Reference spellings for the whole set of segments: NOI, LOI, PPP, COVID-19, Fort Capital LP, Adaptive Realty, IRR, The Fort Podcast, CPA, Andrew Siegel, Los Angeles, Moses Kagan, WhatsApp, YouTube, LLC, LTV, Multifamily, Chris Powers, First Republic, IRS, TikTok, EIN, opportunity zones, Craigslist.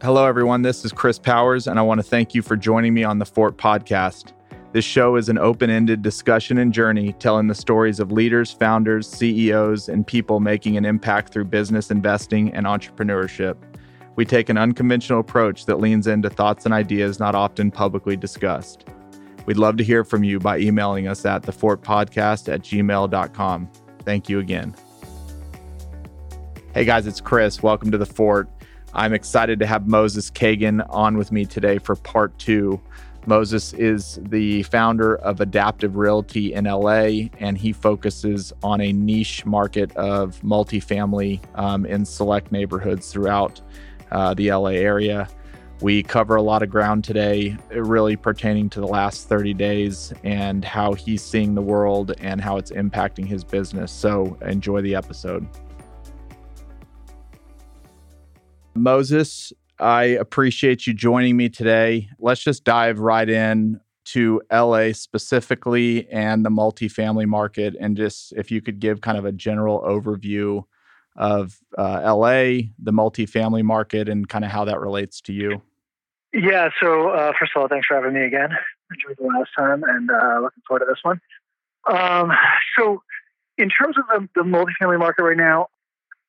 Hello, everyone. This is Chris Powers, and I want to thank you for joining me on The Fort Podcast. This show is an open-ended discussion and journey telling the stories of leaders, founders, CEOs, and people making an impact through business investing and entrepreneurship. We take an unconventional approach that leans into thoughts and ideas not often publicly discussed. We'd love to hear from you by emailing us at thefortpodcast@gmail.com. Thank you again. Hey guys, it's Chris. Welcome to The Fort. I'm excited to have Moses Kagan on with me today for part two. Moses is the founder of Adaptive Realty in LA, and he focuses on a niche market of multifamily in select neighborhoods throughout the LA area. We cover a lot of ground today, really pertaining to the last 30 days and how he's seeing the world and how it's impacting his business. So enjoy the episode. Moses, I appreciate you joining me today. Let's just dive right in to LA specifically and the multifamily market. And just if you could give kind of a general overview of LA, the multifamily market, and kind of how that relates to you. Yeah. So first of all, thanks for having me again. Enjoyed the last time and looking forward to this one. So in terms of the multifamily market right now,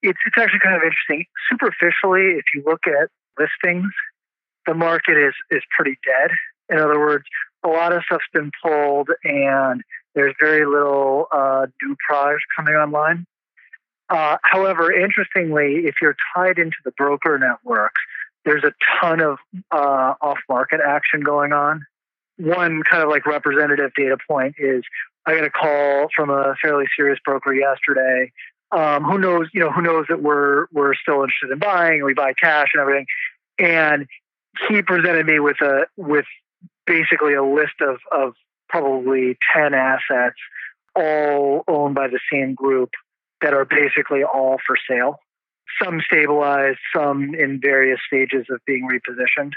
it's actually kind of interesting. Superficially, if you look at listings, the market is pretty dead. In other words, a lot of stuff's been pulled and there's very little new product coming online. However, interestingly, if you're tied into the broker networks, there's a ton of off-market action going on. One kind of like representative data point is I got a call from a fairly serious broker yesterday. Who knows that we're still interested in buying, and we buy cash and everything. And he presented me with basically a list of probably 10 assets, all owned by the same group, that are basically all for sale. Some stabilized, some in various stages of being repositioned.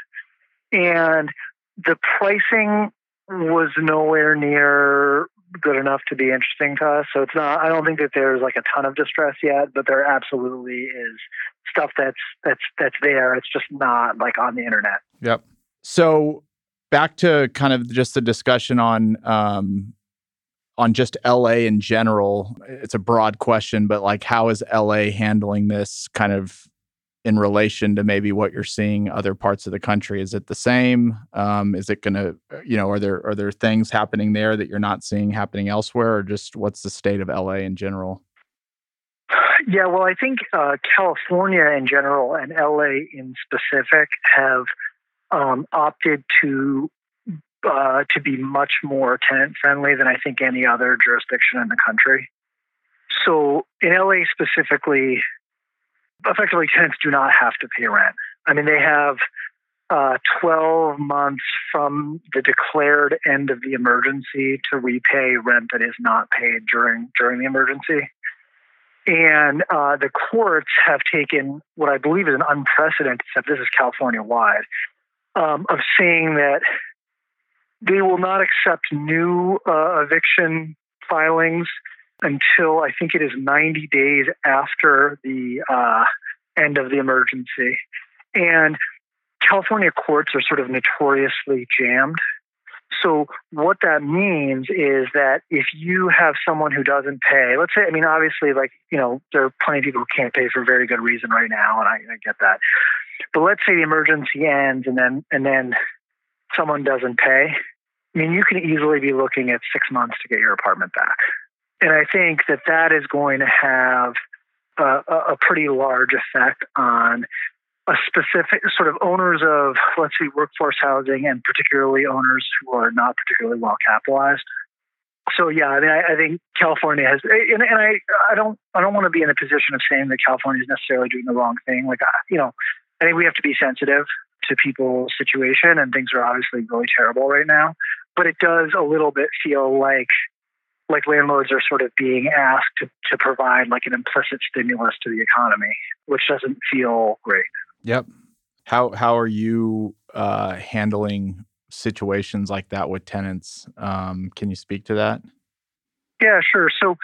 And the pricing was nowhere near good enough to be interesting to us. So it's not, I don't think that there's like a ton of distress yet, but there absolutely is stuff that's there. It's just not like on the internet. Yep. So back to kind of just the discussion on just LA in general, it's a broad question, but like, how is LA handling this kind of in relation to maybe what you're seeing other parts of the country? Is it the same? Is it going to, are there things happening there that you're not seeing happening elsewhere, or just what's the state of LA in general? Yeah, well, I think California in general and LA in specific have opted to be much more tenant-friendly than I think any other jurisdiction in the country. So in LA specifically, effectively tenants do not have to pay rent. I mean, they have 12 months from the declared end of the emergency to repay rent that is not paid during the emergency. And the courts have taken what I believe is an unprecedented step, this is California-wide, of saying that they will not accept new eviction filings until I think it is 90 days after the end of the emergency. And California courts are sort of notoriously jammed. So what that means is that if you have someone who doesn't pay, let's say, I mean, obviously, like, you know, there are plenty of people who can't pay for very good reason right now, and I get that. But let's say the emergency ends and then someone doesn't pay. I mean, you can easily be looking at 6 months to get your apartment back. And I think that is going to have a pretty large effect on a specific sort of owners of, let's say, workforce housing, and particularly owners who are not particularly well capitalized. So yeah, I mean, I think California has, and I don't want to be in a position of saying that California is necessarily doing the wrong thing. Like, you know, I think we have to be sensitive to people's situation, and things are obviously really terrible right now. But it does a little bit feel like landlords are sort of being asked to provide like an implicit stimulus to the economy, which doesn't feel great. Yep. How are you handling situations like that with tenants? Can you speak to that? Yeah, sure. So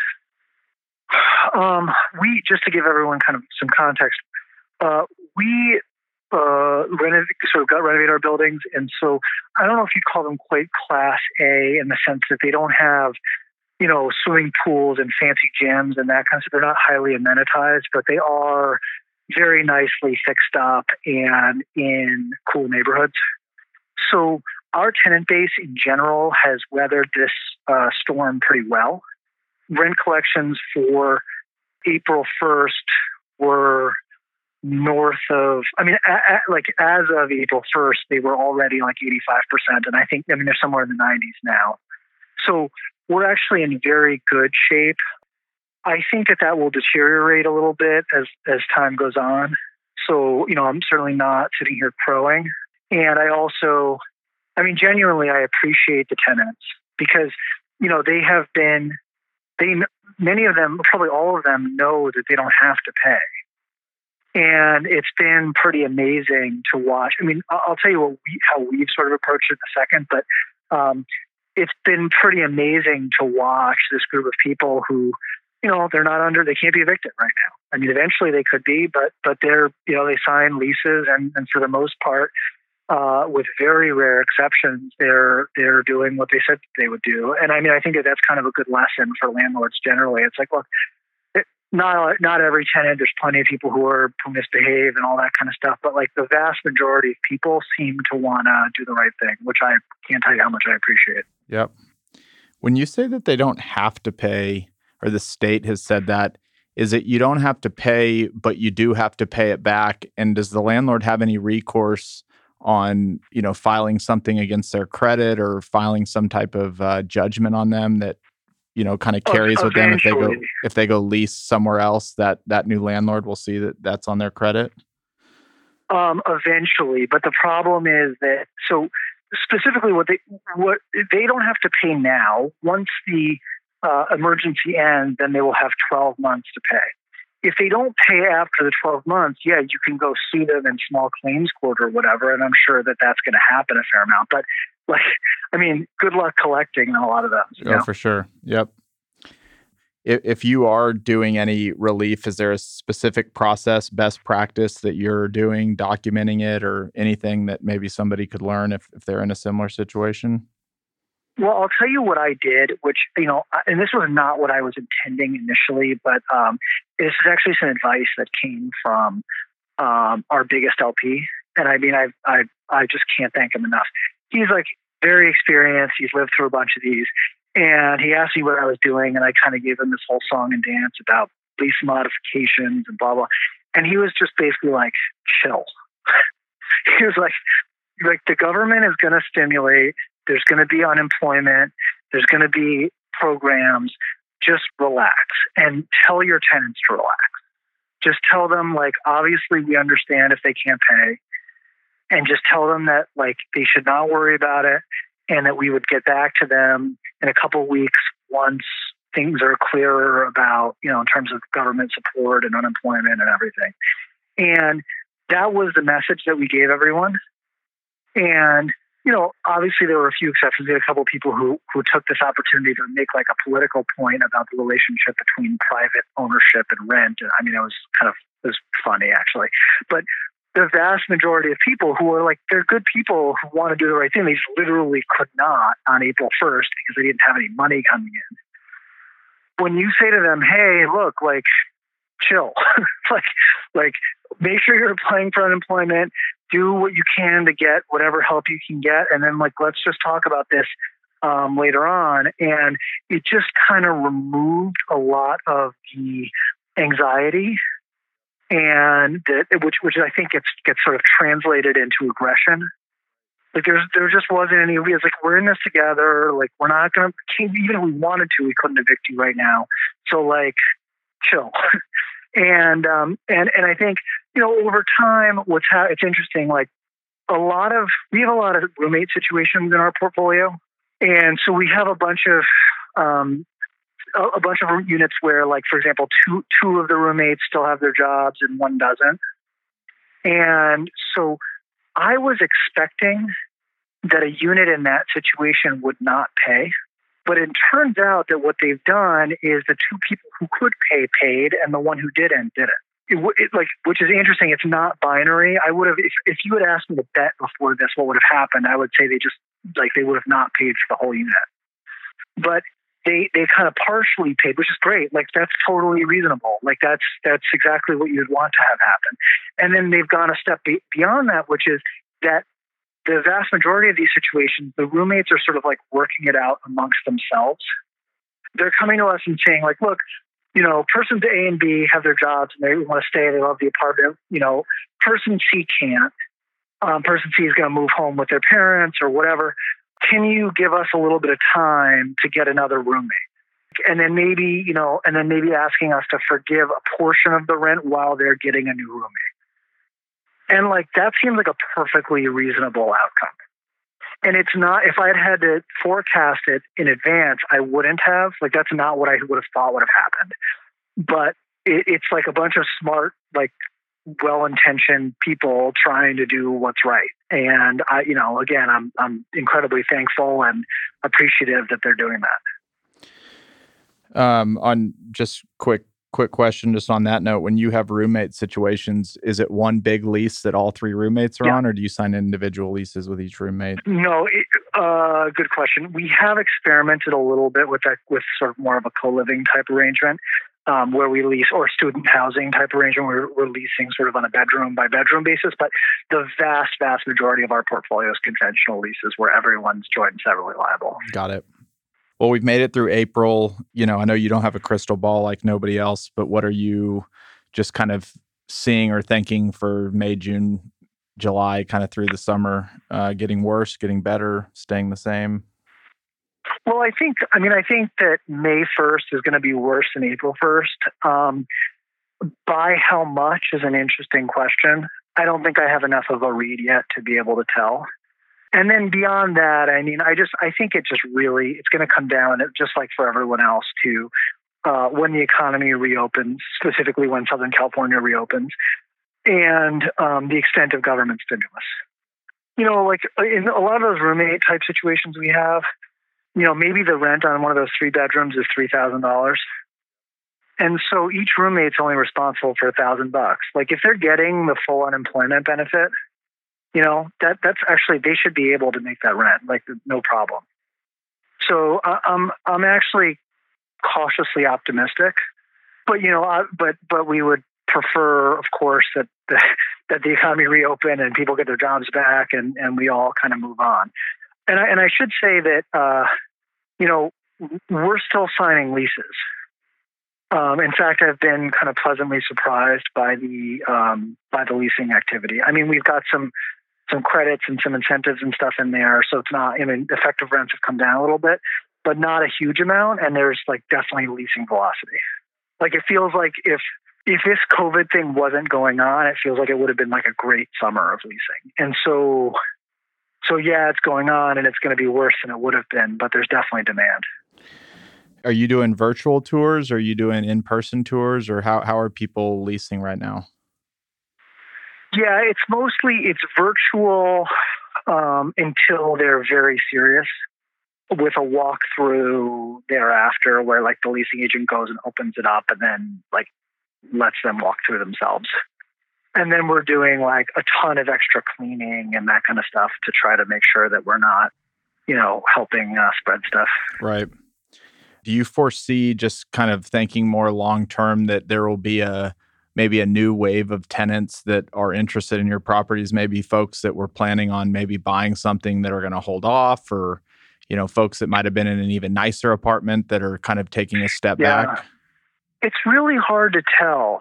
we, just to give everyone kind of some context, we got renovated our buildings. And so I don't know if you'd call them quite Class A in the sense that they don't have, you know, swimming pools and fancy gyms and that kind of stuff. They're not highly amenitized, but they are very nicely fixed up and in cool neighborhoods. So our tenant base in general has weathered this storm pretty well. Rent collections for April 1st were as of April 1st, they were already like 85%. And I mean, they're somewhere in the 90s now. So we're actually in very good shape. I think that will deteriorate a little bit as time goes on. So, you know, I'm certainly not sitting here crowing. And I also, I mean, genuinely, I appreciate the tenants because, you know, they have been, many of them, probably all of them, know that they don't have to pay. And it's been pretty amazing to watch. I mean, I'll tell you how we've sort of approached it in a second, but it's been pretty amazing to watch this group of people who, you know, they can't be evicted right now. I mean, eventually they could be, but they're, you know, they sign leases and for the most part, with very rare exceptions, they're doing what they said they would do. And I mean, I think that's kind of a good lesson for landlords generally. It's like, look, not every tenant, there's plenty of people who misbehave and all that kind of stuff, but like the vast majority of people seem to want to do the right thing, which I can't tell you how much I appreciate. Yep. When you say that they don't have to pay, or the state has said that, is it you don't have to pay, but you do have to pay it back? And does the landlord have any recourse on, you know, filing something against their credit or filing some type of judgment on them that, you know, kind of carries with them if they go lease somewhere else, that new landlord will see that's on their credit? Eventually. But the problem is that, so specifically what they don't have to pay now. Once the emergency ends, then they will have 12 months to pay. If they don't pay after the 12 months, yeah, you can go sue them in small claims court or whatever. And I'm sure that's going to happen a fair amount, but like, I mean, good luck collecting a lot of those. Oh, yeah, for sure. Yep. If you are doing any relief, is there a specific process, best practice that you're doing, documenting it, or anything that maybe somebody could learn if they're in a similar situation? Well, I'll tell you what I did, which, you know, and this was not what I was intending initially, but this is actually some advice that came from our biggest LP. And I mean, I just can't thank him enough. He's like very experienced. He's lived through a bunch of these. And he asked me what I was doing. And I kind of gave him this whole song and dance about lease modifications and blah, blah. And he was just basically like, chill. He was like the government is going to stimulate. There's going to be unemployment. There's going to be programs. Just relax and tell your tenants to relax. Just tell them, like, obviously we understand if they can't pay. And just tell them that, like, they should not worry about it and that we would get back to them in a couple of weeks once things are clearer about, you know, in terms of government support and unemployment and everything. And that was the message that we gave everyone. And, you know, obviously there were a few exceptions. We had a couple of people who took this opportunity to make like a political point about the relationship between private ownership and rent. And I mean, it was funny actually, but the vast majority of people who are like, they're good people who want to do the right thing. They just literally could not on April 1st because they didn't have any money coming in. When you say to them, hey, look, like, chill, like make sure you're applying for unemployment, do what you can to get whatever help you can get. And then like, let's just talk about this later on. And it just kind of removed a lot of the anxiety and which I think gets sort of translated into aggression. Like there just wasn't any. It's like we're in this together. Like we're not gonna. Even if we wanted to, we couldn't evict you right now. So like, chill. And I think, you know, over time, it's interesting. Like we have a lot of roommate situations in our portfolio, and so we have a bunch of units where, like, for example, two of the roommates still have their jobs and one doesn't. And so I was expecting that a unit in that situation would not pay. But it turns out that what they've done is the two people who could pay paid and the one who didn't did it. which is interesting. It's not binary. I would have, if you had asked me to bet before this, what would have happened? I would say they would have not paid for the whole unit, but they kind of partially paid, which is great. Like, that's totally reasonable. Like, that's exactly what you'd want to have happen. And then they've gone a step beyond that, which is that the vast majority of these situations, the roommates are sort of like working it out amongst themselves. They're coming to us and saying, like, look, you know, persons A and B have their jobs and they want to stay. They love the apartment. You know, person C can't. Person C is going to move home with their parents or whatever. Can you give us a little bit of time to get another roommate? And then maybe, you know, and then maybe asking us to forgive a portion of the rent while they're getting a new roommate. And like, that seems like a perfectly reasonable outcome. And it's not, if I had to forecast it in advance, I wouldn't have. Like, that's not what I would have thought would have happened. But it's like a bunch of smart, like, well-intentioned people trying to do what's right. And I, you know, again, I'm incredibly thankful and appreciative that they're doing that. On just quick question, just on that note, when you have roommate situations, is it one big lease that all three roommates are on, or do you sign individual leases with each roommate? No, good question. We have experimented a little bit with sort of more of a co-living type arrangement, where we lease, or student housing type arrangement, where we're leasing sort of on a bedroom by bedroom basis. But the vast majority of our portfolio is conventional leases where everyone's joint and severally liable. Got it. Well, we've made it through April. You know, I know you don't have a crystal ball like nobody else, but what are you just kind of seeing or thinking for May, June, July, kind of through the summer? Getting worse, getting better, staying the same? Well, I think that May 1st is going to be worse than April 1st. By how much is an interesting question. I don't think I have enough of a read yet to be able to tell. And then beyond that, I mean, I think it just really, it's going to come down, just like for everyone else, to when the economy reopens, specifically when Southern California reopens, and the extent of government stimulus. You know, like in a lot of those roommate type situations we have, you know, maybe the rent on one of those three bedrooms is $3,000. And so each roommate's only responsible for $1,000. Like, if they're getting the full unemployment benefit, you know, that's actually, they should be able to make that rent, like, no problem. So I'm actually cautiously optimistic, but you know, but we would prefer, of course, that the economy reopen and people get their jobs back and we all kind of move on. And I should say that you know, we're still signing leases. In fact, I've been kind of pleasantly surprised by the leasing activity. I mean, we've got some credits and some incentives and stuff in there. So it's not, I mean, effective rents have come down a little bit, but not a huge amount. And there's like definitely leasing velocity. Like, it feels like if this COVID thing wasn't going on, it feels like it would have been like a great summer of leasing. And so yeah, it's going on and it's going to be worse than it would have been, but there's definitely demand. Are you doing virtual tours? Are you doing in-person tours? Or how are people leasing right now? Yeah, it's mostly, it's virtual until they're very serious, with a walkthrough thereafter where like the leasing agent goes and opens it up and then like lets them walk through themselves. And then we're doing like a ton of extra cleaning and that kind of stuff to try to make sure that we're not, you know, helping spread stuff. Right. Do you foresee, just kind of thinking more long-term, that there will be maybe a new wave of tenants that are interested in your properties, maybe folks that were planning on maybe buying something that are going to hold off, or, you know, folks that might have been in an even nicer apartment that are kind of taking a step back? It's really hard to tell.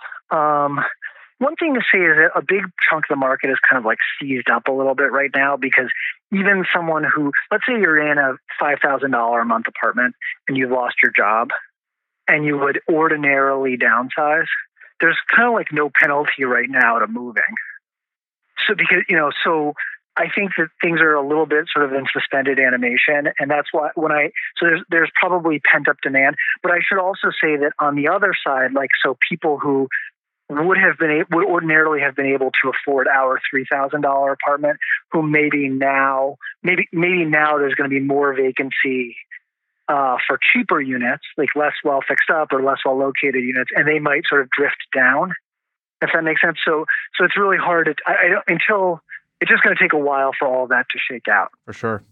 One thing to say is that a big chunk of the market is kind of like seized up a little bit right now, because even someone who, let's say you're in a $5,000 a month apartment and you've lost your job and you would ordinarily downsize, there's kind of like no penalty right now to moving. So because, you know, so I think that things are a little bit sort of in suspended animation, and that's why so there's probably pent up demand, but I should also say that on the other side, like, so people who would ordinarily have been able to afford our $3,000 apartment, who maybe now there's going to be more vacancy for cheaper units, like less well fixed up or less well located units, and they might sort of drift down. if that makes sense. So it's really hard. It's just going to take a while for all that to shake out. For sure.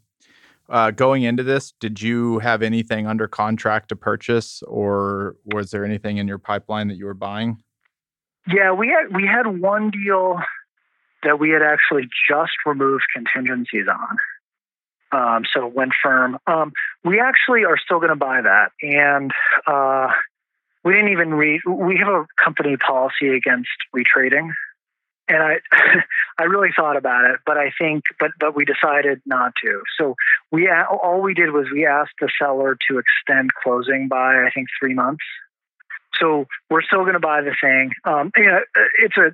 Going into this, did you have anything under contract to purchase, or was there anything in your pipeline that you were buying? Yeah, we had one deal that we had actually just removed contingencies on. So it went firm. We actually are still going to buy that. And we didn't even we have a company policy against retrading. And I really thought about it, but we decided not to. So all we did was we asked the seller to extend closing by, I think, 3 months. So we're still going to buy the thing.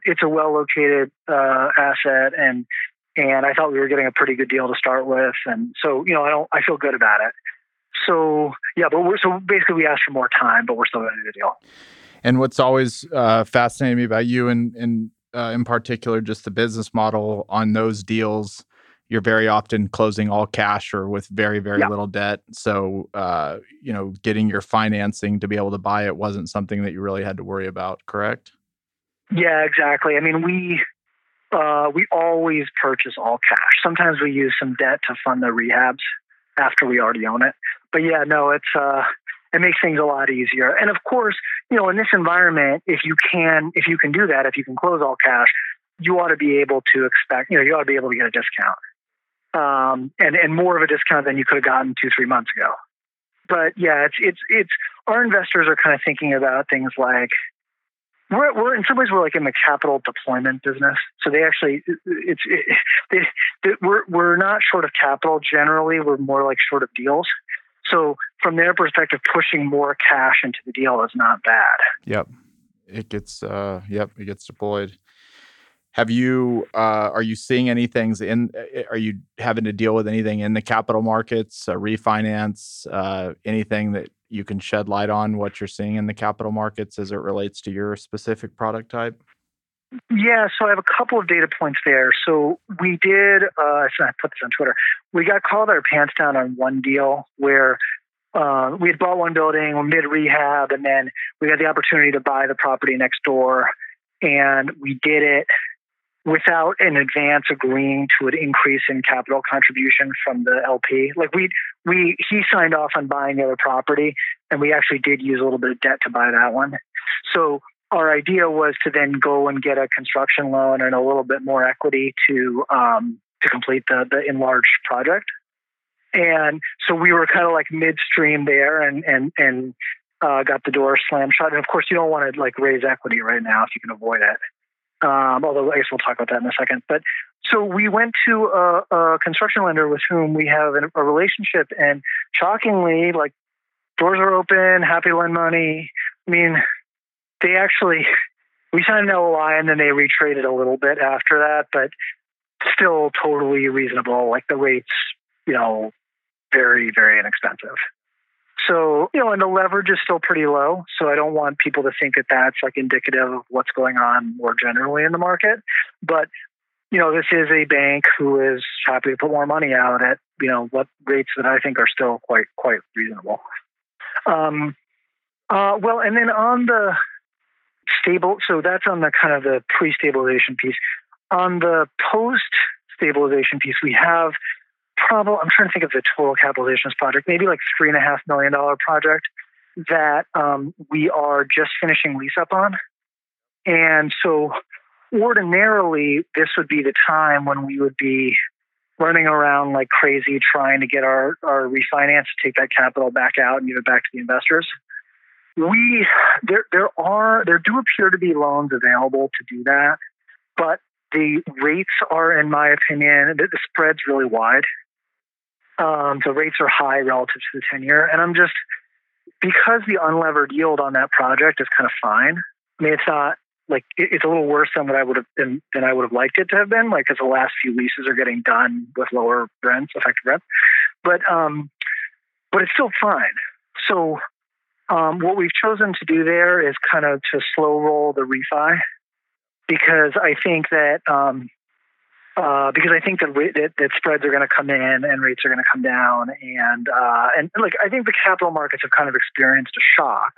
It's a well-located asset, and I thought we were getting a pretty good deal to start with, and so I feel good about it. So yeah, basically we asked for more time, but we're still going to do the deal. And what's always fascinating me about you and in particular, just the business model on those deals, you're very often closing all cash or with very, very little debt. So, getting your financing to be able to buy it wasn't something that you really had to worry about, correct? Yeah, exactly. I mean, we always purchase all cash. Sometimes we use some debt to fund the rehabs after we already own it. But yeah, no, it makes things a lot easier. And of course, in this environment, if you can close all cash, you ought to be able to expect, you ought to be able to get a discount, and more of a discount than you could have gotten 2-3 months ago. But yeah, it's our investors are kind of thinking about things like we're in some ways we're like in the capital deployment business. So they actually we're not short of capital generally. We're more like short of deals. So from their perspective, pushing more cash into the deal is not bad. Yep. It gets deployed. Are you seeing any things are you having to deal with anything in the capital markets, refinance, anything that you can shed light on what you're seeing in the capital markets as it relates to your specific product type? Yeah, so I have a couple of data points there. So we did, I put this on Twitter, we got called our pants down on one deal where we had bought one building, we did rehab, and then we had the opportunity to buy the property next door. And we did it without in advance agreeing to an increase in capital contribution from the LP. Like he signed off on buying the other property, and we actually did use a little bit of debt to buy that one. So our idea was to then go and get a construction loan and a little bit more equity to complete the enlarged project. And so we were kind of like midstream there and got the door slammed shut. And of course you don't want to like raise equity right now if you can avoid it. Although I guess we'll talk about that in a second. But so we went to a construction lender with whom we have a relationship, and shockingly, like, doors are open, happy to lend money. I mean, we signed an LOI and then they retraded a little bit after that, but still totally reasonable. Like the rates, very, very inexpensive. So, and the leverage is still pretty low. So I don't want people to think that that's like indicative of what's going on more generally in the market. But, this is a bank who is happy to put more money out at, what rates that I think are still quite reasonable. And then on the stable, so that's on the kind of the pre-stabilization piece. On the post-stabilization piece, we have I'm trying to think of the total capitalizations project, maybe like $3.5 million project that we are just finishing lease up on. And so ordinarily this would be the time when we would be running around like crazy trying to get our refinance to take that capital back out and give it back to the investors. There do appear to be loans available to do that, but the rates are, in my opinion, the spread's really wide. The rates are high relative to the 10-year. And I'm just, because the unlevered yield on that project is kind of fine. I mean, it's not like, it's a little worse than what I would have been, than I would have liked it to have been, like, because the last few leases are getting done with lower rents, effective rent. But it's still fine. So what we've chosen to do there is kind of to slow roll the refi, because I think that that spreads are going to come in and rates are going to come down, and I think the capital markets have kind of experienced a shock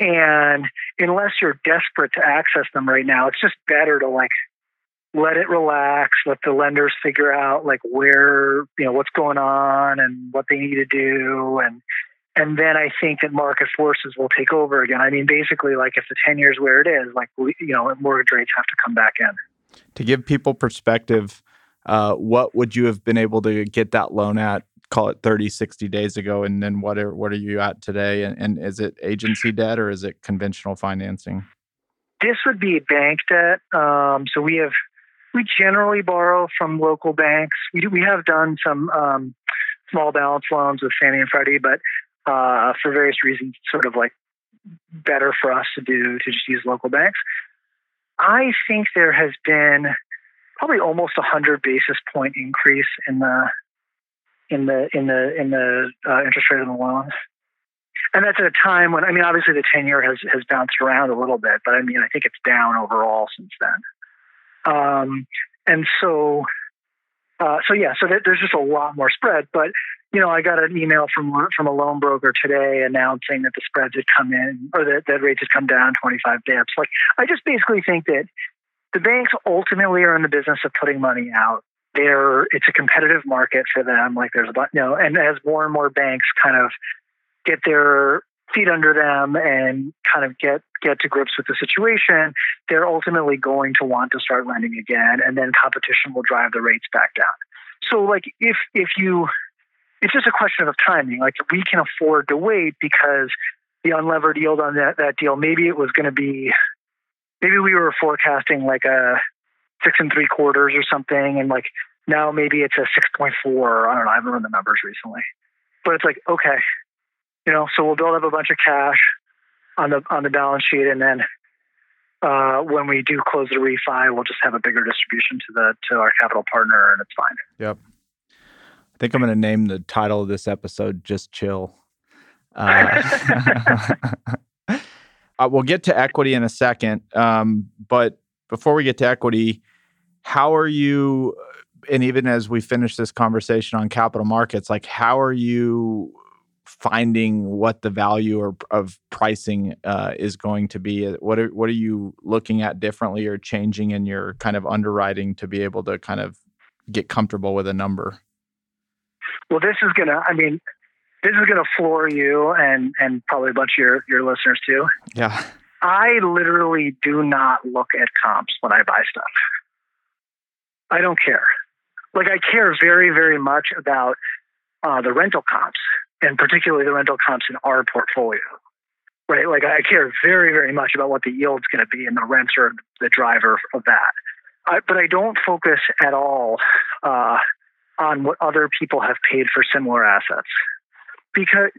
And unless you're desperate to access them right now, it's just better to let it relax, let the lenders figure out where, what's going on and what they need to do. And then I think that market forces will take over again. I mean, basically, if the 10 years where it is, mortgage rates have to come back in. To give people perspective, what would you have been able to get that loan at, call it 30, 60 days ago? And then what are you at today? And is it agency debt or is it conventional financing? This would be bank debt. So we generally borrow from local banks. We have done some small balance loans with Fannie and Freddie, but for various reasons, sort of better for us to just use local banks. I think there has been probably almost 100 basis point increase in the interest rate on the loan, and that's at a time when, I mean, obviously the 10-year has bounced around a little bit, but I mean, I think it's down overall since then. So there's just a lot more spread. But I got an email from a loan broker today announcing that the spreads had come in, or that rates had come down 25 bips. I just basically think that the banks ultimately are in the business of putting money out. It's a competitive market for them. There's and as more and more banks kind of get their feet under them and kind of get to grips with the situation, they're ultimately going to want to start lending again, and then competition will drive the rates back down. So it's just a question of timing. We can afford to wait because the unlevered yield on that deal, maybe we were forecasting a 6.75 or something, and now maybe it's a 6.4. I don't know, I haven't run the numbers recently, but it's okay. So we'll build up a bunch of cash on the balance sheet, and then when we do close the refi, we'll just have a bigger distribution to our capital partner, and it's fine. Yep. I think I'm going to name the title of this episode "Just Chill." We'll get to equity in a second, but before we get to equity, how are you? And even as we finish this conversation on capital markets, how are you finding what the value of pricing is going to be? What are you looking at differently or changing in your kind of underwriting to be able to kind of get comfortable with a number? Well, this is gonna floor you and probably a bunch of your listeners too. Yeah. I literally do not look at comps when I buy stuff. I don't care. I care very, very much about the rental comps, and particularly the rental comps in our portfolio, right? I care very, very much about what the yield's going to be, and the rents are the driver of that. But I don't focus at all on what other people have paid for similar assets because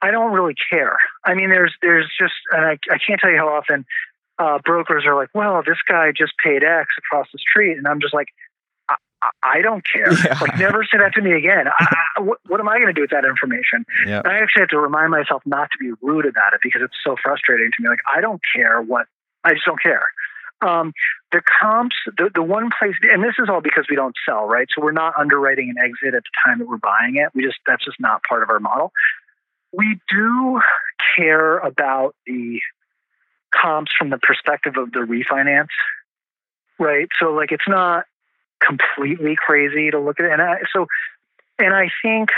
I don't really care. I mean, there's just, and I can't tell you how often brokers are well, this guy just paid X across the street, and I'm just I don't care. Yeah. Never say that to me again. What am I going to do with that information? Yeah. I actually have to remind myself not to be rude about it because it's so frustrating to me. I don't care I just don't care. The comps, the one place, and this is all because we don't sell, right? So we're not underwriting an exit at the time that we're buying it. That's just not part of our model. We do care about the comps from the perspective of the refinance, right? So it's not completely crazy to look at it. And I think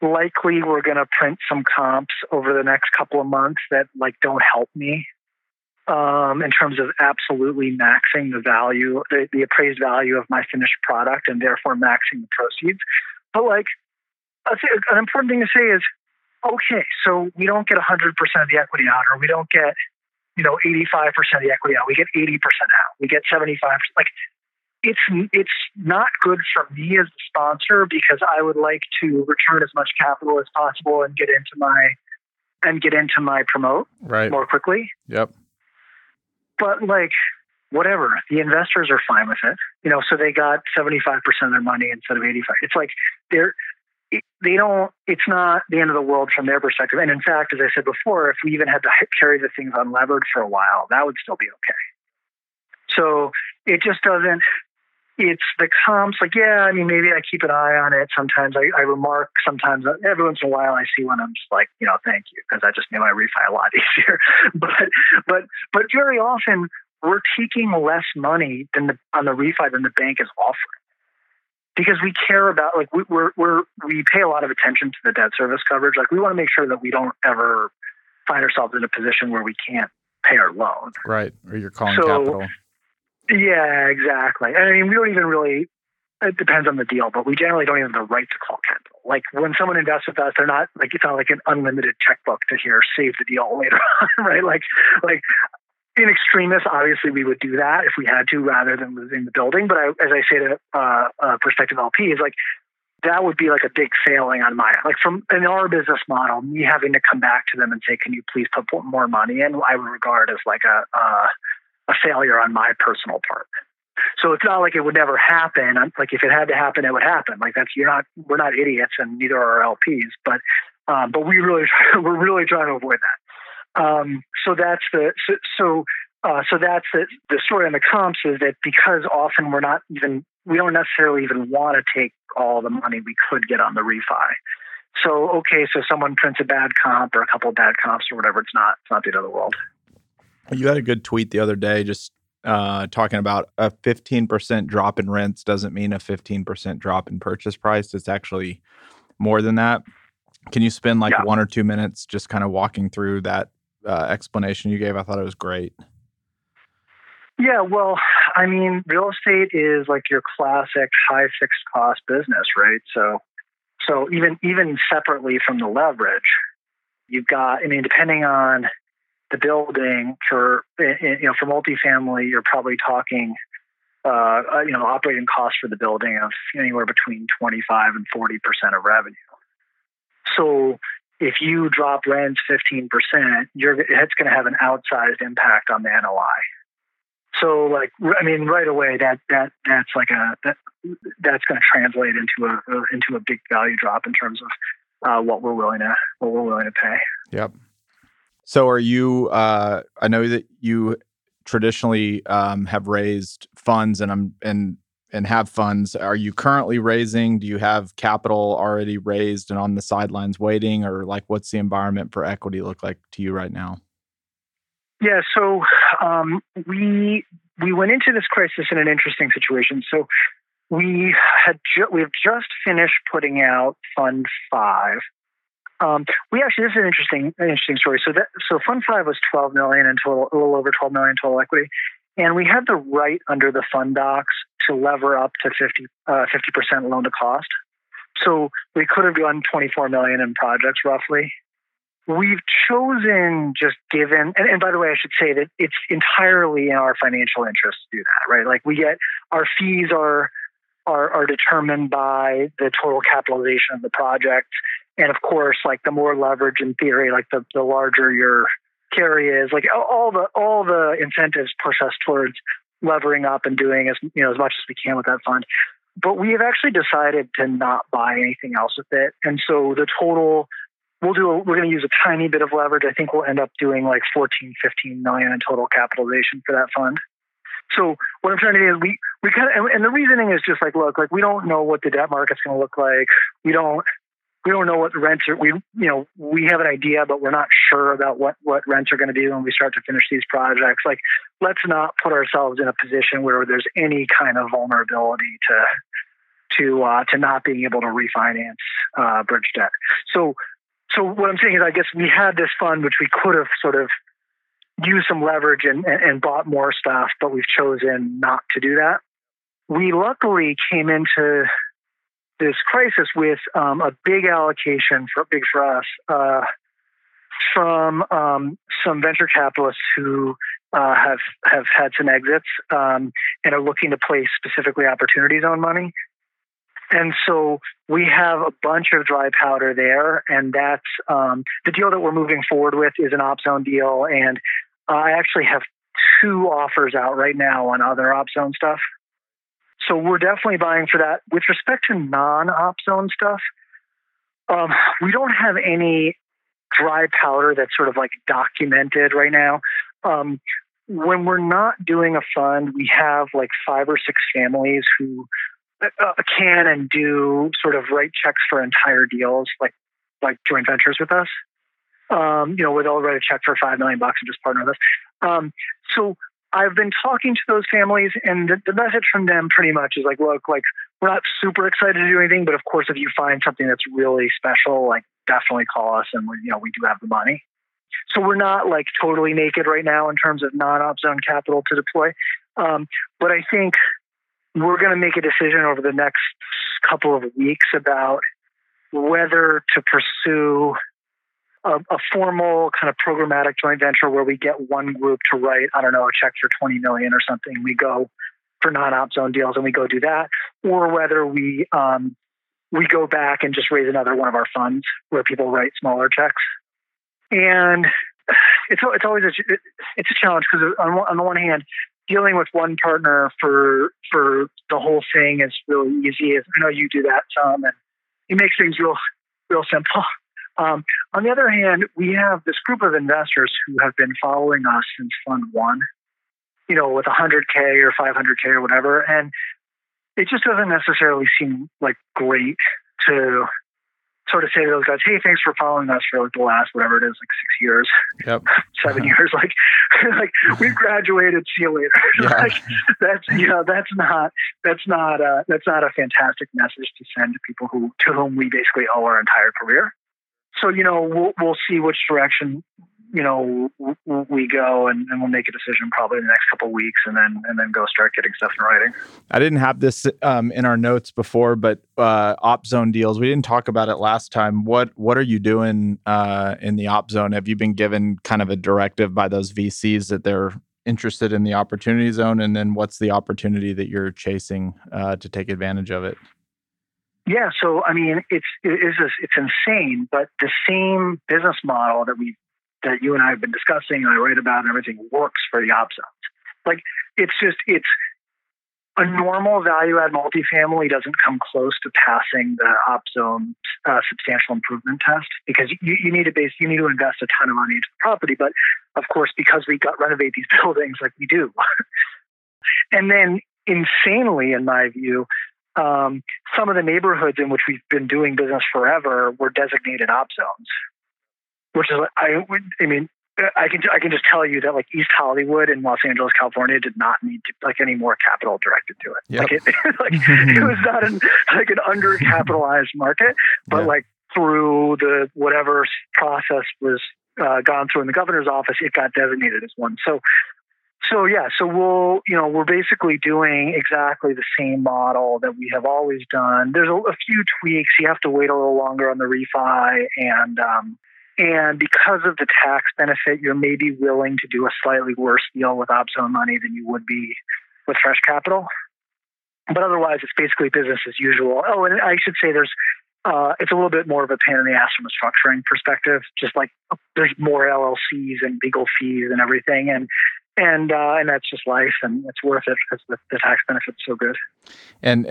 likely we're going to print some comps over the next couple of months that don't help me in terms of absolutely maxing the value, the appraised value of my finished product, and therefore maxing the proceeds. But an important thing to say is, okay, so we don't get 100% of the equity out, or we don't get 85% of the equity out. We get 80% out. We get 75%. It's not good for me as the sponsor because I would like to return as much capital as possible and get into my promote right more quickly. Yep. But whatever, the investors are fine with it. So they got 75% of their money instead of 85%. It's it's not the end of the world from their perspective. And in fact, as I said before, if we even had to carry the things unlevered for a while, that would still be okay. So it just doesn't, it's the comps. Like, yeah, I mean, maybe I keep an eye on it. Sometimes I remark, sometimes every once in a while I see one. I'm just like, you know, thank you, because I just made my refi a lot easier. But very often we're taking less money than on the refi than the bank is offering, because we care about, like, we pay a lot of attention to the debt service coverage. Like, we want to make sure that we don't ever find ourselves in a position where we can't pay our loan. Right. Or you're calling capital. Yeah, exactly. And I mean, we don't even really, it depends on the deal, but we generally don't even have the right to call capital. Like, when someone invests with us, they're not like, it's not like an unlimited checkbook to hear, save the deal later on, right? Like in extremis, obviously we would do that if we had to, rather than losing the building. But as I say to prospective LPs, like, that would be like a big failing on my, like, from in our business model, me having to come back to them and say, can you please put more money in, I would regard as like a failure on my personal part. So it's not like it would never happen. Like, if it had to happen, it would happen. Like, that's, we're not idiots, and neither are our LPs, but we're really trying to avoid that. So that's the story on the comps, is that because often we don't necessarily even want to take all the money we could get on the refi. So, okay, so someone prints a bad comp or a couple of bad comps or whatever. It's not the end of the world. You had a good tweet the other day just talking about a 15% drop in rents doesn't mean a 15% drop in purchase price. It's actually more than that. Can you spend 1 or 2 minutes just kind of walking through that explanation you gave? I thought it was great. Yeah, well, I mean, real estate is like your classic high fixed cost business, right? So even separately from the leverage, you've got, I mean, depending on the building, for multifamily, you're probably talking, operating costs for the building of anywhere between 25 and 40% of revenue. So if you drop rents 15%, it's going to have an outsized impact on the NOI. So, like, I mean, right away, that's going to translate into a big value drop in terms of what we're willing to pay. Yep. So are you, I know that you traditionally have raised funds and have funds. Are you currently raising? Do you have capital already raised and on the sidelines waiting? Or, like, what's the environment for equity look like to you right now? Yeah, so we went into this crisis in an interesting situation. So we have just finished putting out Fund 5. This is an interesting story. So Fund 5 was $12 million in total, a little over $12 million in total equity, and we had the right under the fund docs to lever up to 50% loan to cost. So we could have done $24 million in projects roughly. We've chosen, just given, and by the way, I should say that it's entirely in our financial interest to do that, right? Like, we get, our fees are determined by the total capitalization of the project. And of course, like, the more leverage in theory, like the larger your carry is, like, all the incentives push us towards levering up and doing as much as we can with that fund. But we have actually decided to not buy anything else with it. And so the total, we're going to use a tiny bit of leverage. I think we'll end up doing like $14-15 million in total capitalization for that fund. So what I'm trying to do is we kind of, and the reasoning is just like, look, like, we don't know what the debt market's going to look like. We don't know what the rents are. We have an idea, but we're not sure about what rents are going to be when we start to finish these projects. Like, let's not put ourselves in a position where there's any kind of vulnerability to not being able to refinance bridge debt. So what I'm saying is, I guess we had this fund which we could have sort of used some leverage and bought more stuff, but we've chosen not to do that. We luckily came into this crisis with a big allocation for us from some venture capitalists who have had some exits and are looking to place specifically opportunity zone money. And so we have a bunch of dry powder there, and that's the deal that we're moving forward with is an op zone deal. And I actually have 2 offers out right now on other op zone stuff. So we're definitely buying for that. With respect to non-op zone stuff, we don't have any dry powder that's sort of like documented right now. when we're not doing a fund, we have like 5 or 6 families who can and do sort of write checks for entire deals, like joint ventures with us. Where they'll write a check for $5 million and just partner with us. So I've been talking to those families, and the message from them pretty much is like, look, like we're not super excited to do anything, but of course, if you find something that's really special, like definitely call us, and we do have the money. So we're not like totally naked right now in terms of non-op zone capital to deploy. But I think we're going to make a decision over the next couple of weeks about whether to pursue a formal kind of programmatic joint venture where we get one group to write, a check for $20 million or something. We go for non-op zone deals and we go do that, or whether we go back and just raise another one of our funds where people write smaller checks. And it's always a challenge because on the one hand, dealing with one partner for the whole thing is really easy. I know you do that some, and it makes things real simple. On the other hand, we have this group of investors who have been following us since Fund 1, with 100K or 500K or whatever, and it just doesn't necessarily seem like great to sort of say to those guys, hey, thanks for following us for the last, whatever it is, like 6 years, yep. 7 years, like we've graduated, see you later. Yeah. That's not a fantastic message to send to people to whom we basically owe our entire career. So, we'll see which direction, we go, and we'll make a decision probably in the next couple of weeks and then go start getting stuff in writing. I didn't have this in our notes before, but op zone deals, we didn't talk about it last time. What are you doing in the op zone? Have you been given kind of a directive by those VCs that they're interested in the opportunity zone? And then what's the opportunity that you're chasing to take advantage of it? Yeah, so I mean, it's insane, but the same business model that you and I have been discussing and I write about and everything works for the op zones. Like it's a normal value add multifamily doesn't come close to passing the op zone substantial improvement test because you need to invest a ton of money into the property, but of course because we renovate these buildings like we do, and then insanely in my view. Some of the neighborhoods in which we've been doing business forever were designated op zones, which is I can just tell you that like East Hollywood in Los Angeles, California, did not need any more capital directed to it. Yep. It was not an undercapitalized market, but yeah. Through the whatever process was gone through in the governor's office, it got designated as one. So yeah, so we'll, we're basically doing exactly the same model that we have always done. There's a few tweaks. You have to wait a little longer on the refi, and because of the tax benefit, you're maybe willing to do a slightly worse deal with op zone money than you would be with fresh capital. But otherwise, it's basically business as usual. Oh, and I should say there's. It's a little bit more of a pain in the ass from a structuring perspective. Just there's more LLCs and legal fees and everything, and that's just life, and it's worth it because the tax benefit's so good. And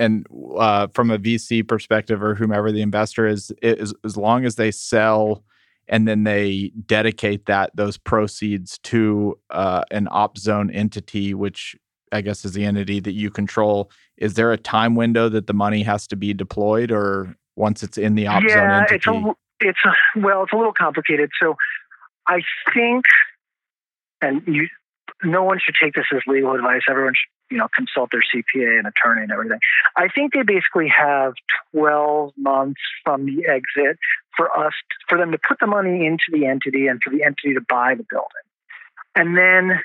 from a VC perspective or whomever the investor is, as long as they sell and then they dedicate those proceeds to an op zone entity, which I guess is the entity that you control. Is there a time window that the money has to be deployed, or once it's in the op zone entity? It's a little complicated. So I think, no one should take this as legal advice. Everyone should, consult their CPA and attorney and everything. I think they basically have 12 months from the exit for them to put the money into the entity and for the entity to buy the building. And then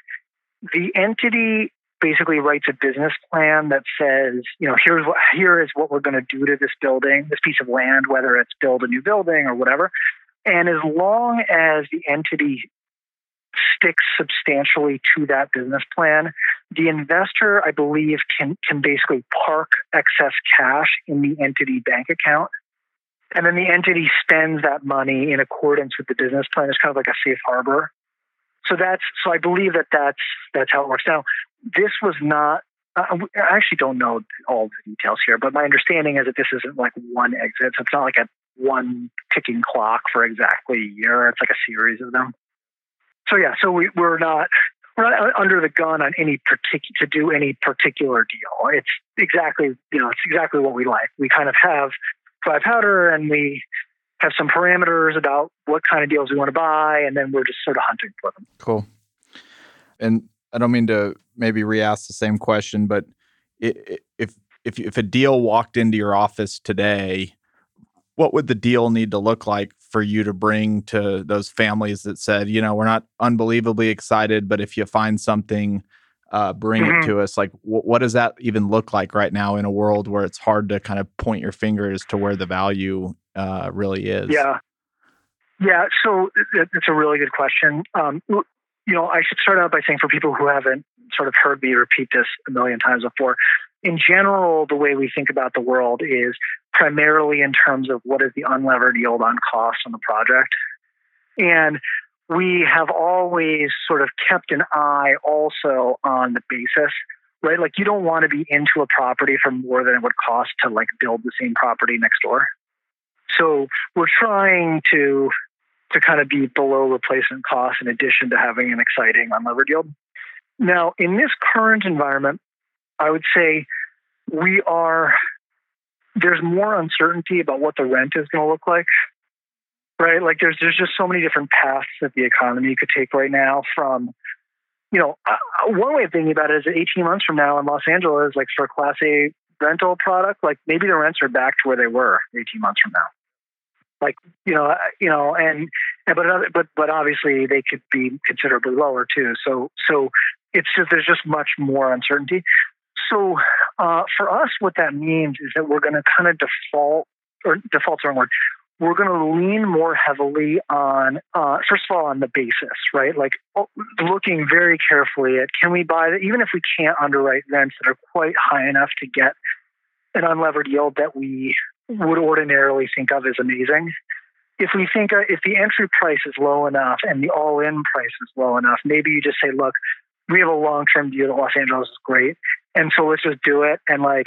the entity basically writes a business plan that says, here is what we're going to do to this building, this piece of land, whether it's build a new building or whatever. And as long as the entity sticks substantially to that business plan, the investor, I believe, can basically park excess cash in the entity bank account. And then the entity spends that money in accordance with the business plan. It's kind of like a safe harbor. So I believe that's how it works. Now, this was not, I actually don't know all the details here, but my understanding is that this isn't like one exit. So it's not like a one ticking clock for exactly a year. It's like a series of them. So yeah, so we're not we're not under the gun on any to do any particular deal. It's exactly, you know, it's exactly what we like. We kind of have dry powder and we have some parameters about what kind of deals we want to buy, and then we're just sort of hunting for them. Cool. And I don't mean to maybe re-ask the same question, but if a deal walked into your office today, what would the deal need to look like for you to bring to those families that said, you know, we're not unbelievably excited, but if you find something, bring it to us? Like, what does that even look like right now in a world where it's hard to kind of point your finger as to where the value really is? Yeah. So it's a really good question. You know, I should start out by saying, for people who haven't sort of heard me repeat this a million times before, in general, the way we think about the world is primarily in terms of what is the unlevered yield on cost on the project. And we have always sort of kept an eye also on the basis, right? Like, you don't want to be into a property for more than it would cost to like build the same property next door. So we're trying to kind of be below replacement cost in addition to having an exciting unlevered yield. Now, in this current environment, I would say there's more uncertainty about what the rent is going to look like, right? Like, there's just so many different paths that the economy could take right now. From, you know, one way of thinking about it is that 18 months from now in Los Angeles, like for a Class A rental product, like maybe the rents are back to where they were 18 months from now. Like, you know, but obviously they could be considerably lower too. So it's just, there's just much more uncertainty. So for us, what that means is that we're going to kind of default's the wrong word. We're going to lean more heavily on, first of all, on the basis, right? Like, looking very carefully at, can we buy that, even if we can't underwrite rents that are quite high enough to get an unlevered yield that we would ordinarily think of as amazing. If we think, if the entry price is low enough and the all-in price is low enough, maybe you just say, look, we have a long-term view that Los Angeles is great, and so let's just do it. And like,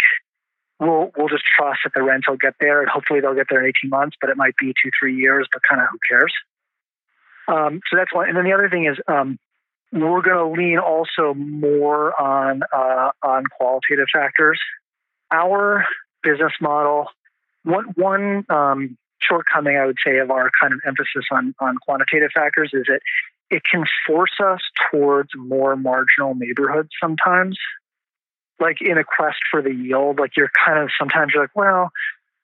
we'll just trust that the rent will get there, and hopefully they'll get there in 18 months, but it might be 2-3 years, but kind of who cares? So that's one. And then the other thing is, we're going to lean also more on qualitative factors. Our business model, one shortcoming, I would say, of our kind of emphasis on quantitative factors is that it can force us towards more marginal neighborhoods sometimes. Like, in a quest for the yield, like sometimes you're like, well,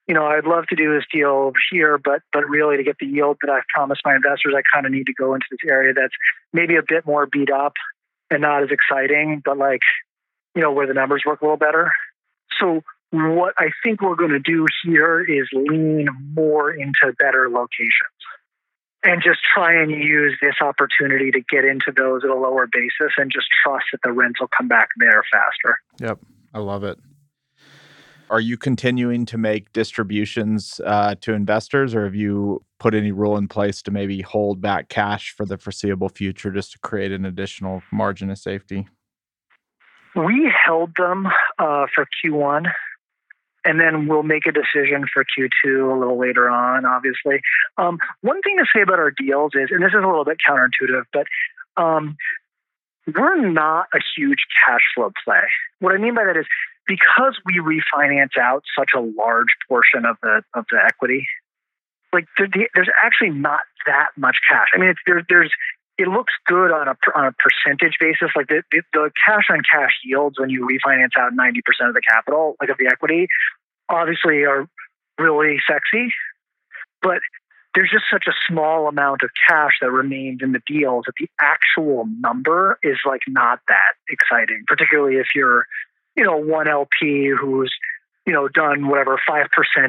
you know, I'd love to do this deal over here, but really to get the yield that I've promised my investors, I kind of need to go into this area that's maybe a bit more beat up and not as exciting, but like, you know, where the numbers work a little better. So what I think we're going to do here is lean more into better locations and just try and use this opportunity to get into those at a lower basis and just trust that the rents will come back there faster. Yep. I love it. Are you continuing to make distributions to investors, or have you put any rule in place to maybe hold back cash for the foreseeable future just to create an additional margin of safety? We held them for Q1. And then we'll make a decision for Q2 a little later on, obviously. One thing to say about our deals is, and this is a little bit counterintuitive, but we're not a huge cash flow play. What I mean by that is, because we refinance out such a large portion of the equity, like there's actually not that much cash. I mean, it looks good on a percentage basis. Like the cash on cash yields when you refinance out 90% of the capital, like of the equity, obviously are really sexy, but there's just such a small amount of cash that remains in the deals that the actual number is like not that exciting, particularly if you're, you know, one LP who's, you know, done whatever 5%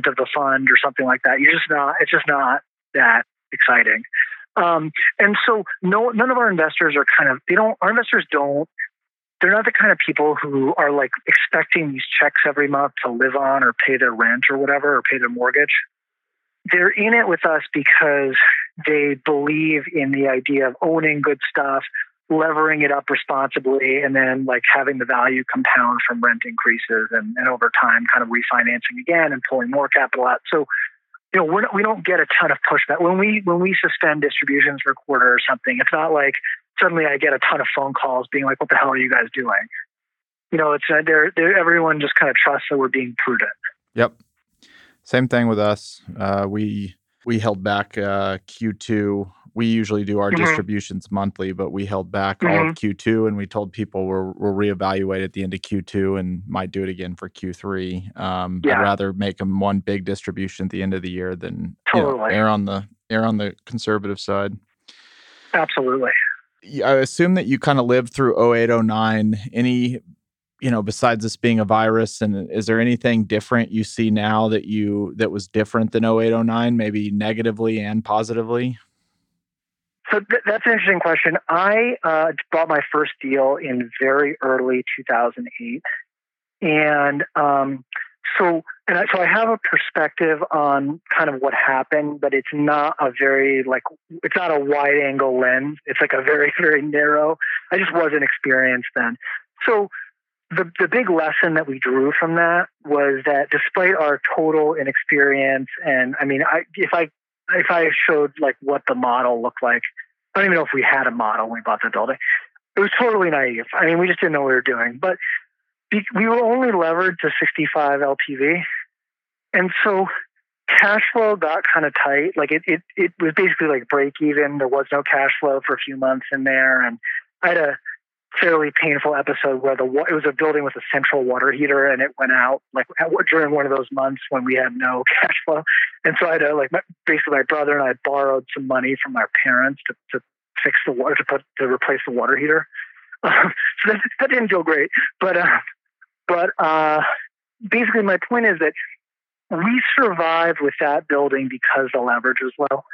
of the fund or something like that. It's just not that exciting. And so none of our investors are kind of, they're not the kind of people who are like expecting these checks every month to live on or pay their rent or whatever, or pay their mortgage. They're in it with us because they believe in the idea of owning good stuff, levering it up responsibly, and then like having the value compound from rent increases and over time kind of refinancing again and pulling more capital out. So, you know, we don't get a ton of pushback when we suspend distributions for a quarter or something. It's not like suddenly I get a ton of phone calls being like, what the hell are you guys doing? You know, it's everyone just kind of trusts that we're being prudent. Yep. Same thing with us. We held back Q2. We usually do our distributions monthly, but we held back all of Q2, and we told people we'll reevaluate at the end of Q2 and might do it again for Q3. I'd rather make them one big distribution at the end of the year than err on the conservative side. Absolutely. I assume that you kind of lived through 08, 09. Any, besides this being a virus, and is there anything different you see now that was different than 08, 09, maybe negatively and positively? So that's an interesting question. I bought my first deal in very early 2008. So I have a perspective on kind of what happened, but it's not a very it's not a wide angle lens. It's like a very, very narrow. I just wasn't experienced then. So the big lesson that we drew from that was that despite our total inexperience, and I mean, if I showed what the model looked like, I don't even know if we had a model when we bought the building. It was totally naive. I mean, we just didn't know what we were doing, but we were only levered to 65 LTV. And so cash flow got kind of tight. It was basically break even. There was no cash flow for a few months in there. And I had a fairly painful episode where it was a building with a central water heater, and it went out during one of those months when we had no cash flow. And so I had my brother and I borrowed some money from our parents to fix the water, to replace the water heater. So that didn't feel great. But basically my point is that we survived with that building because the leverage was low.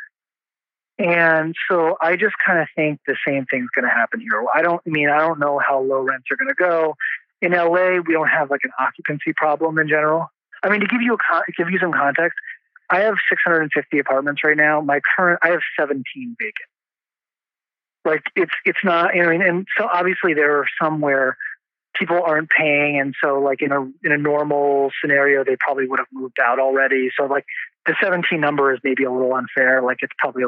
And so I just kind of think the same thing's going to happen here. I don't know how low rents are going to go. In LA, we don't have an occupancy problem in general. I mean, to give you some context, I have 650 apartments right now. I have 17 vacant. It's not, and so obviously there are some where people aren't paying. And so in a normal scenario, they probably would have moved out already. So the 17 number is maybe a little unfair. It probably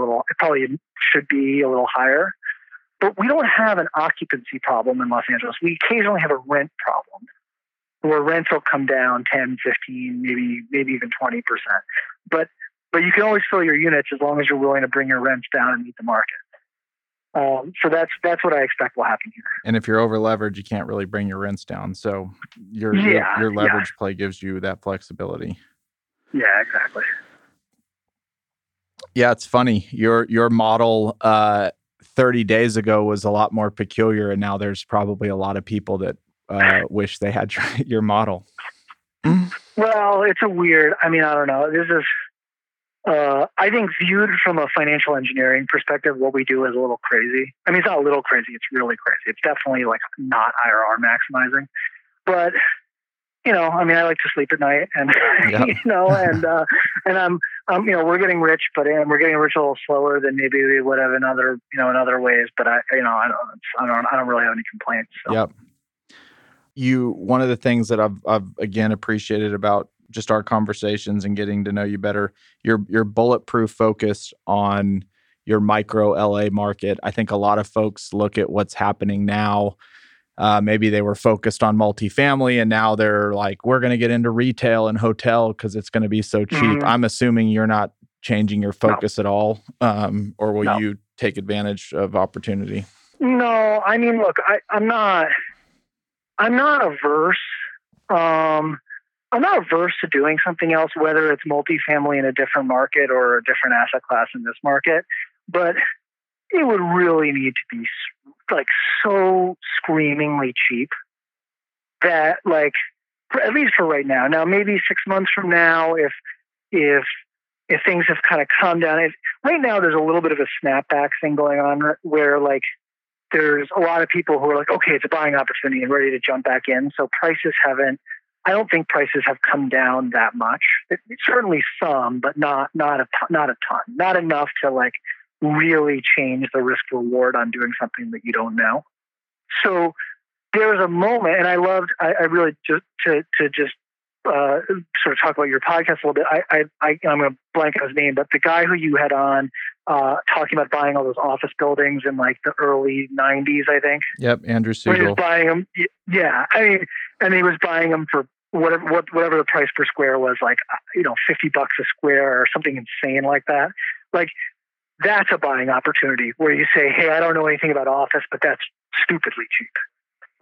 should be a little higher, but we don't have an occupancy problem in Los Angeles. We occasionally have a rent problem where rents will come down 10, 15, maybe even 20%. But you can always fill your units as long as you're willing to bring your rents down and meet the market. So that's what I expect will happen here. And if you're over leveraged, you can't really bring your rents down. So your leverage play gives you that flexibility. Yeah, exactly. Yeah, it's funny. Your model 30 days ago was a lot more peculiar, and now there's probably a lot of people that wish they had your model. Well, it's a weird. I mean, I don't know. This is. I think viewed from a financial engineering perspective, what we do is a little crazy. I mean, it's not a little crazy. It's really crazy. It's definitely not IRR maximizing, but I mean, I like to sleep at night and, and we're getting rich, but we're getting rich a little slower than maybe we would have in other ways. But I don't really have any complaints. So. Yep. One of the things that I've again appreciated about just our conversations and getting to know you better, you're bulletproof focused on your micro LA market. I think a lot of folks look at what's happening now. Maybe they were focused on multifamily, and now they're like, we're going to get into retail and hotel because it's going to be so cheap. Mm-hmm. I'm assuming you're not changing your focus at all, or will you take advantage of opportunity? No, I mean, look, I'm not averse. I'm not averse to doing something else, whether it's multifamily in a different market or a different asset class in this market, but it would really need to be so screamingly cheap that at least for right now. Now, maybe 6 months from now, if things have kind of calmed down, right now there's a little bit of a snapback thing going on where there's a lot of people who are like, okay, it's a buying opportunity and ready to jump back in. So I don't think prices have come down that much. Certainly some, but not a ton. Not enough to really change the risk reward on doing something that you don't know. So there's a moment, and I really sort of talk about your podcast a little bit. I'm going to blank on his name, but the guy who you had on talking about buying all those office buildings in like the early 90s, I think. Yep, Andrew Siegel. He was buying them. Yeah, I mean, and he was buying them for whatever the price per square was, like, you know, $50 a square or something insane like that. Like, that's a buying opportunity where you say, hey, I don't know anything about office, but that's stupidly cheap.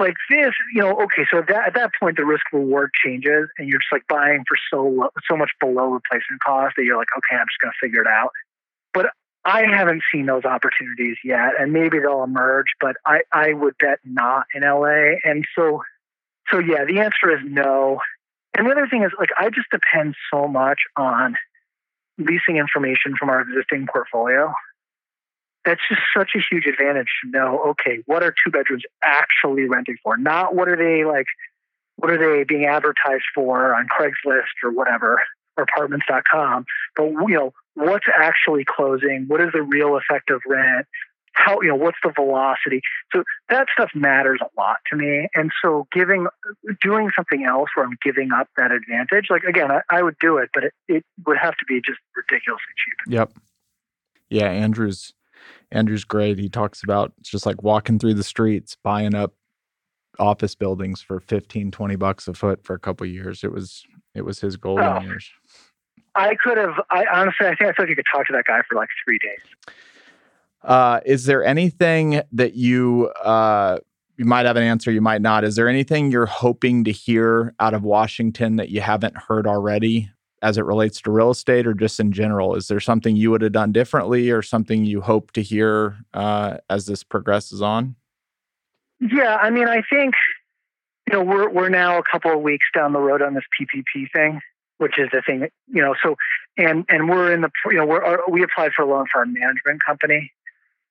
Like this, you know, okay, so that, at that point, the risk reward changes and you're just like buying for so much below replacement cost that you're like, okay, I'm just going to figure it out. But I haven't seen those opportunities yet, and maybe they'll emerge, but I would bet not in LA. And so yeah, the answer is no. And the other thing is, like, I just depend so much on leasing information from our existing portfolio. That's just such a huge advantage to know, okay, what are two bedrooms actually renting for? Not what are they like, what are they being advertised for on Craigslist or whatever, or apartments.com, but, you know, what's actually closing? What is the real effective rent? How, you know, what's the velocity? So that stuff matters a lot to me. And so doing something else where I'm giving up that advantage, like, again, I would do it, but it would have to be just ridiculously cheap. Yep. Yeah. Andrew's great. He talks about just like walking through the streets, buying up office buildings for $15-$20 a foot for a couple of years. It was his golden years. I think I thought you could talk to that guy for like 3 days. Is there anything that you might have an answer, you might not. Is there anything you're hoping to hear out of Washington that you haven't heard already as it relates to real estate or just in general? Is there something you would have done differently or something you hope to hear as this progresses on? Yeah, I mean, I think, you know, we're now a couple of weeks down the road on this PPP thing, which is the thing that, you know, so, and we're in the, you know, we applied for a loan for our management company,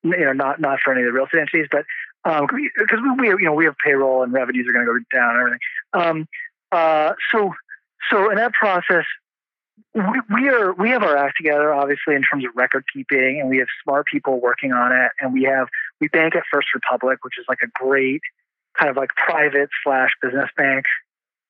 you know, not for any of the real estate entities, but because we, you know, we have payroll and revenues are going to go down and everything. So in that process, we have our act together, obviously, in terms of record keeping, and we have smart people working on it. And we bank at First Republic, which is like a great kind of like private / business bank,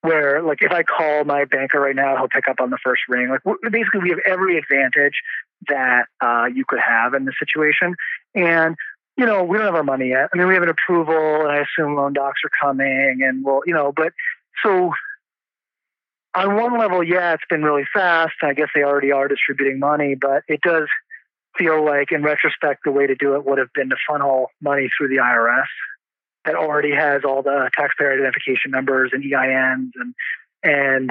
where like if I call my banker right now, he'll pick up on the first ring. Like basically we have every advantage that you could have in this situation. And, you know, we don't have our money yet. I mean, we have an approval and I assume loan docs are coming and we'll, you know, but so on one level, yeah, it's been really fast. I guess they already are distributing money, but it does feel like in retrospect, the way to do it would have been to funnel money through the IRS that already has all the taxpayer identification numbers and EINs and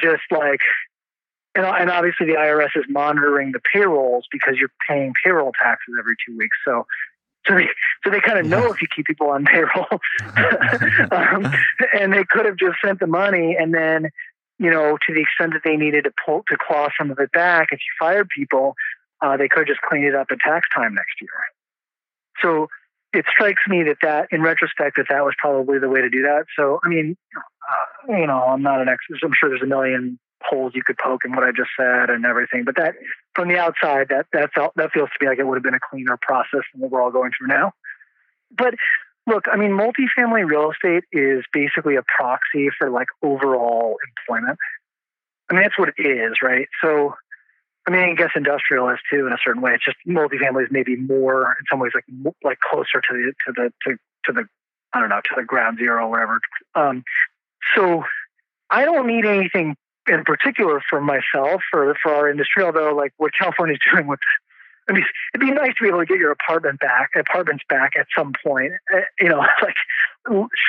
just like, and obviously the IRS is monitoring the payrolls because you're paying payroll taxes every 2 weeks. So they kind of know if you keep people on payroll, and they could have just sent the money. And then, you know, to the extent that they needed to claw some of it back, if you fired people, they could just clean it up at tax time next year. So it strikes me that in retrospect, that was probably the way to do that. So, I mean, you know, I'm not an expert. I'm sure there's a million holes you could poke in what I just said and everything, but that from the outside, that feels to me like it would have been a cleaner process than what we're all going through now. But look, I mean, multifamily real estate is basically a proxy for like overall employment. I mean, that's what it is, right? So, I mean, I guess industrial is too in a certain way. It's just multifamily is maybe more in some ways like closer to the I don't know, to the ground zero or whatever. So I don't need anything in particular for myself or for our industry, although like what California's doing with, I mean, it'd be nice to be able to get your apartments back at some point, you know, like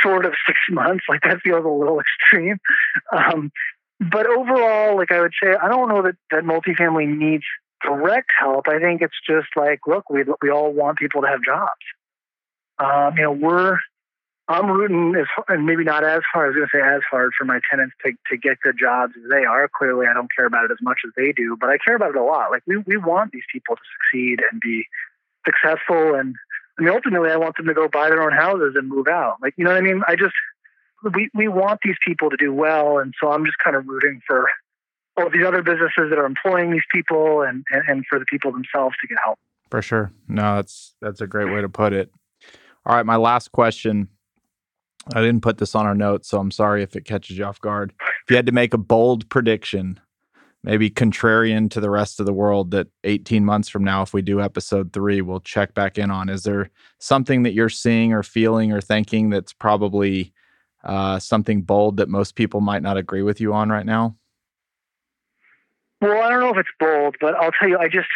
short of 6 months, like that feels a little extreme. But overall, like I would say, I don't know that multifamily needs direct help. I think it's just like, look, we all want people to have jobs. You know, I'm rooting as hard, and maybe not as hard. I was going to say as hard for my tenants to get good jobs as they are. Clearly, I don't care about it as much as they do, but I care about it a lot. Like we want these people to succeed and be successful, and ultimately, I want them to go buy their own houses and move out. Like, you know what I mean? We want these people to do well, and so I'm just kind of rooting for all these other businesses that are employing these people and for the people themselves to get help. For sure. No, that's a great way to put it. All right, my last question. I didn't put this on our notes, so I'm sorry if it catches you off guard. If you had to make a bold prediction maybe contrarian to the rest of the world that 18 months from now, if we do episode 3, we'll check back in on? Is there something that you're seeing or feeling or thinking that's probably something bold that most people might not agree with you on right now? Well, I don't know if it's bold, but I'll tell you, I just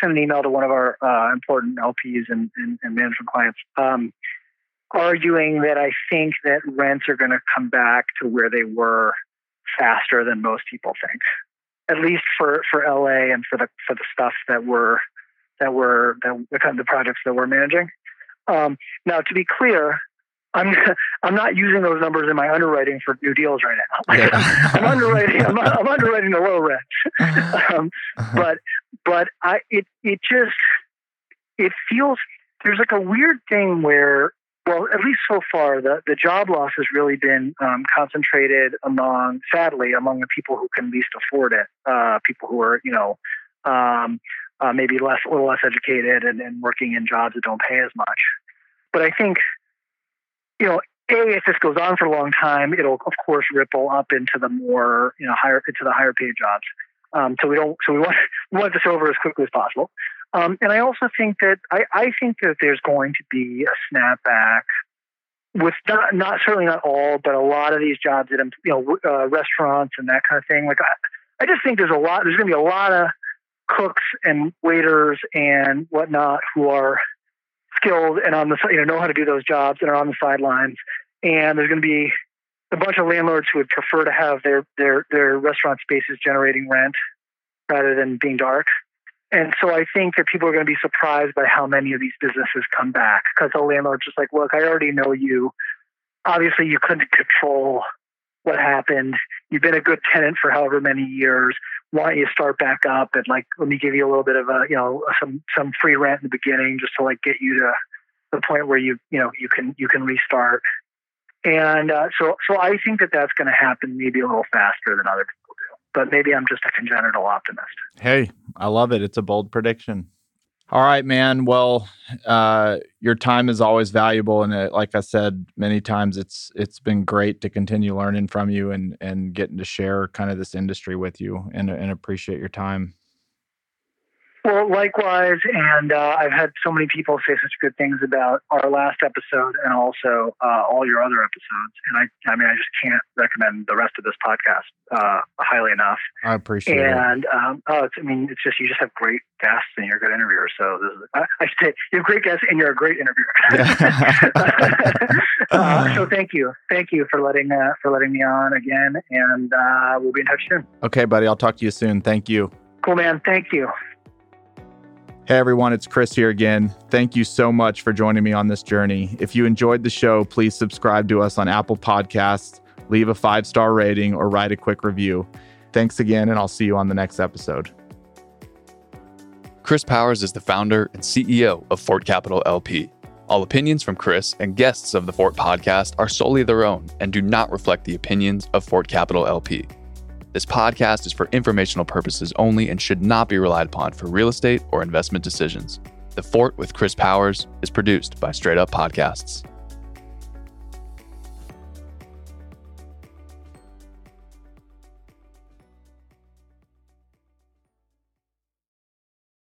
sent an email to one of our important LPs and management clients arguing that I think that rents are going to come back to where they were faster than most people think, at least for LA and for the stuff that the projects that we're managing. Now, to be clear, I'm not using those numbers in my underwriting for new deals right now. Yeah. I'm underwriting the low rent, but it feels there's like a weird thing where, well, at least so far, the job loss has really been concentrated sadly, among the people who can least afford it, people who are, maybe a little less educated and working in jobs that don't pay as much. But I think, if this goes on for a long time, it'll of course ripple up into the more, higher paid jobs. So we want this over as quickly as possible. And I also think that I think that there's going to be a snapback with certainly not all, but a lot of these jobs that restaurants and that kind of thing. Like I just think there's going to be a lot of cooks and waiters and whatnot who are skilled and know how to do those jobs and are on the sidelines. And there's going to be a bunch of landlords who would prefer to have their restaurant spaces generating rent rather than being dark. And so I think that people are going to be surprised by how many of these businesses come back, because the landlord's just like, look, I already know you. Obviously, you couldn't control what happened. You've been a good tenant for however many years. Why don't you start back up and let me give you a little bit of some free rent in the beginning just to get you to the point where you can restart. And so I think that that's going to happen maybe a little faster than other people do. But maybe I'm just a congenital optimist. Hey, I love it. It's a bold prediction. All right, man. Well, your time is always valuable. And like I said many times, it's been great to continue learning from you and getting to share kind of this industry with you, and appreciate your time. Well, likewise. And I've had so many people say such good things about our last episode and also all your other episodes. And I just can't recommend the rest of this podcast highly enough. I appreciate it. And you just have great guests and you're a good interviewer. So you have great guests and you're a great interviewer. So thank you. Thank you for letting me on again. And we'll be in touch soon. Okay, buddy. I'll talk to you soon. Thank you. Cool, man. Thank you. Hey everyone, it's Chris here again. Thank you so much for joining me on this journey. If you enjoyed the show, please subscribe to us on Apple Podcasts, leave a 5-star rating, or write a quick review. Thanks again, and I'll see you on the next episode. Chris Powers is the founder and CEO of Fort Capital LP. All opinions from Chris and guests of the Fort Podcast are solely their own and do not reflect the opinions of Fort Capital LP. This podcast is for informational purposes only and should not be relied upon for real estate or investment decisions. The Fort with Chris Powers is produced by Straight Up Podcasts.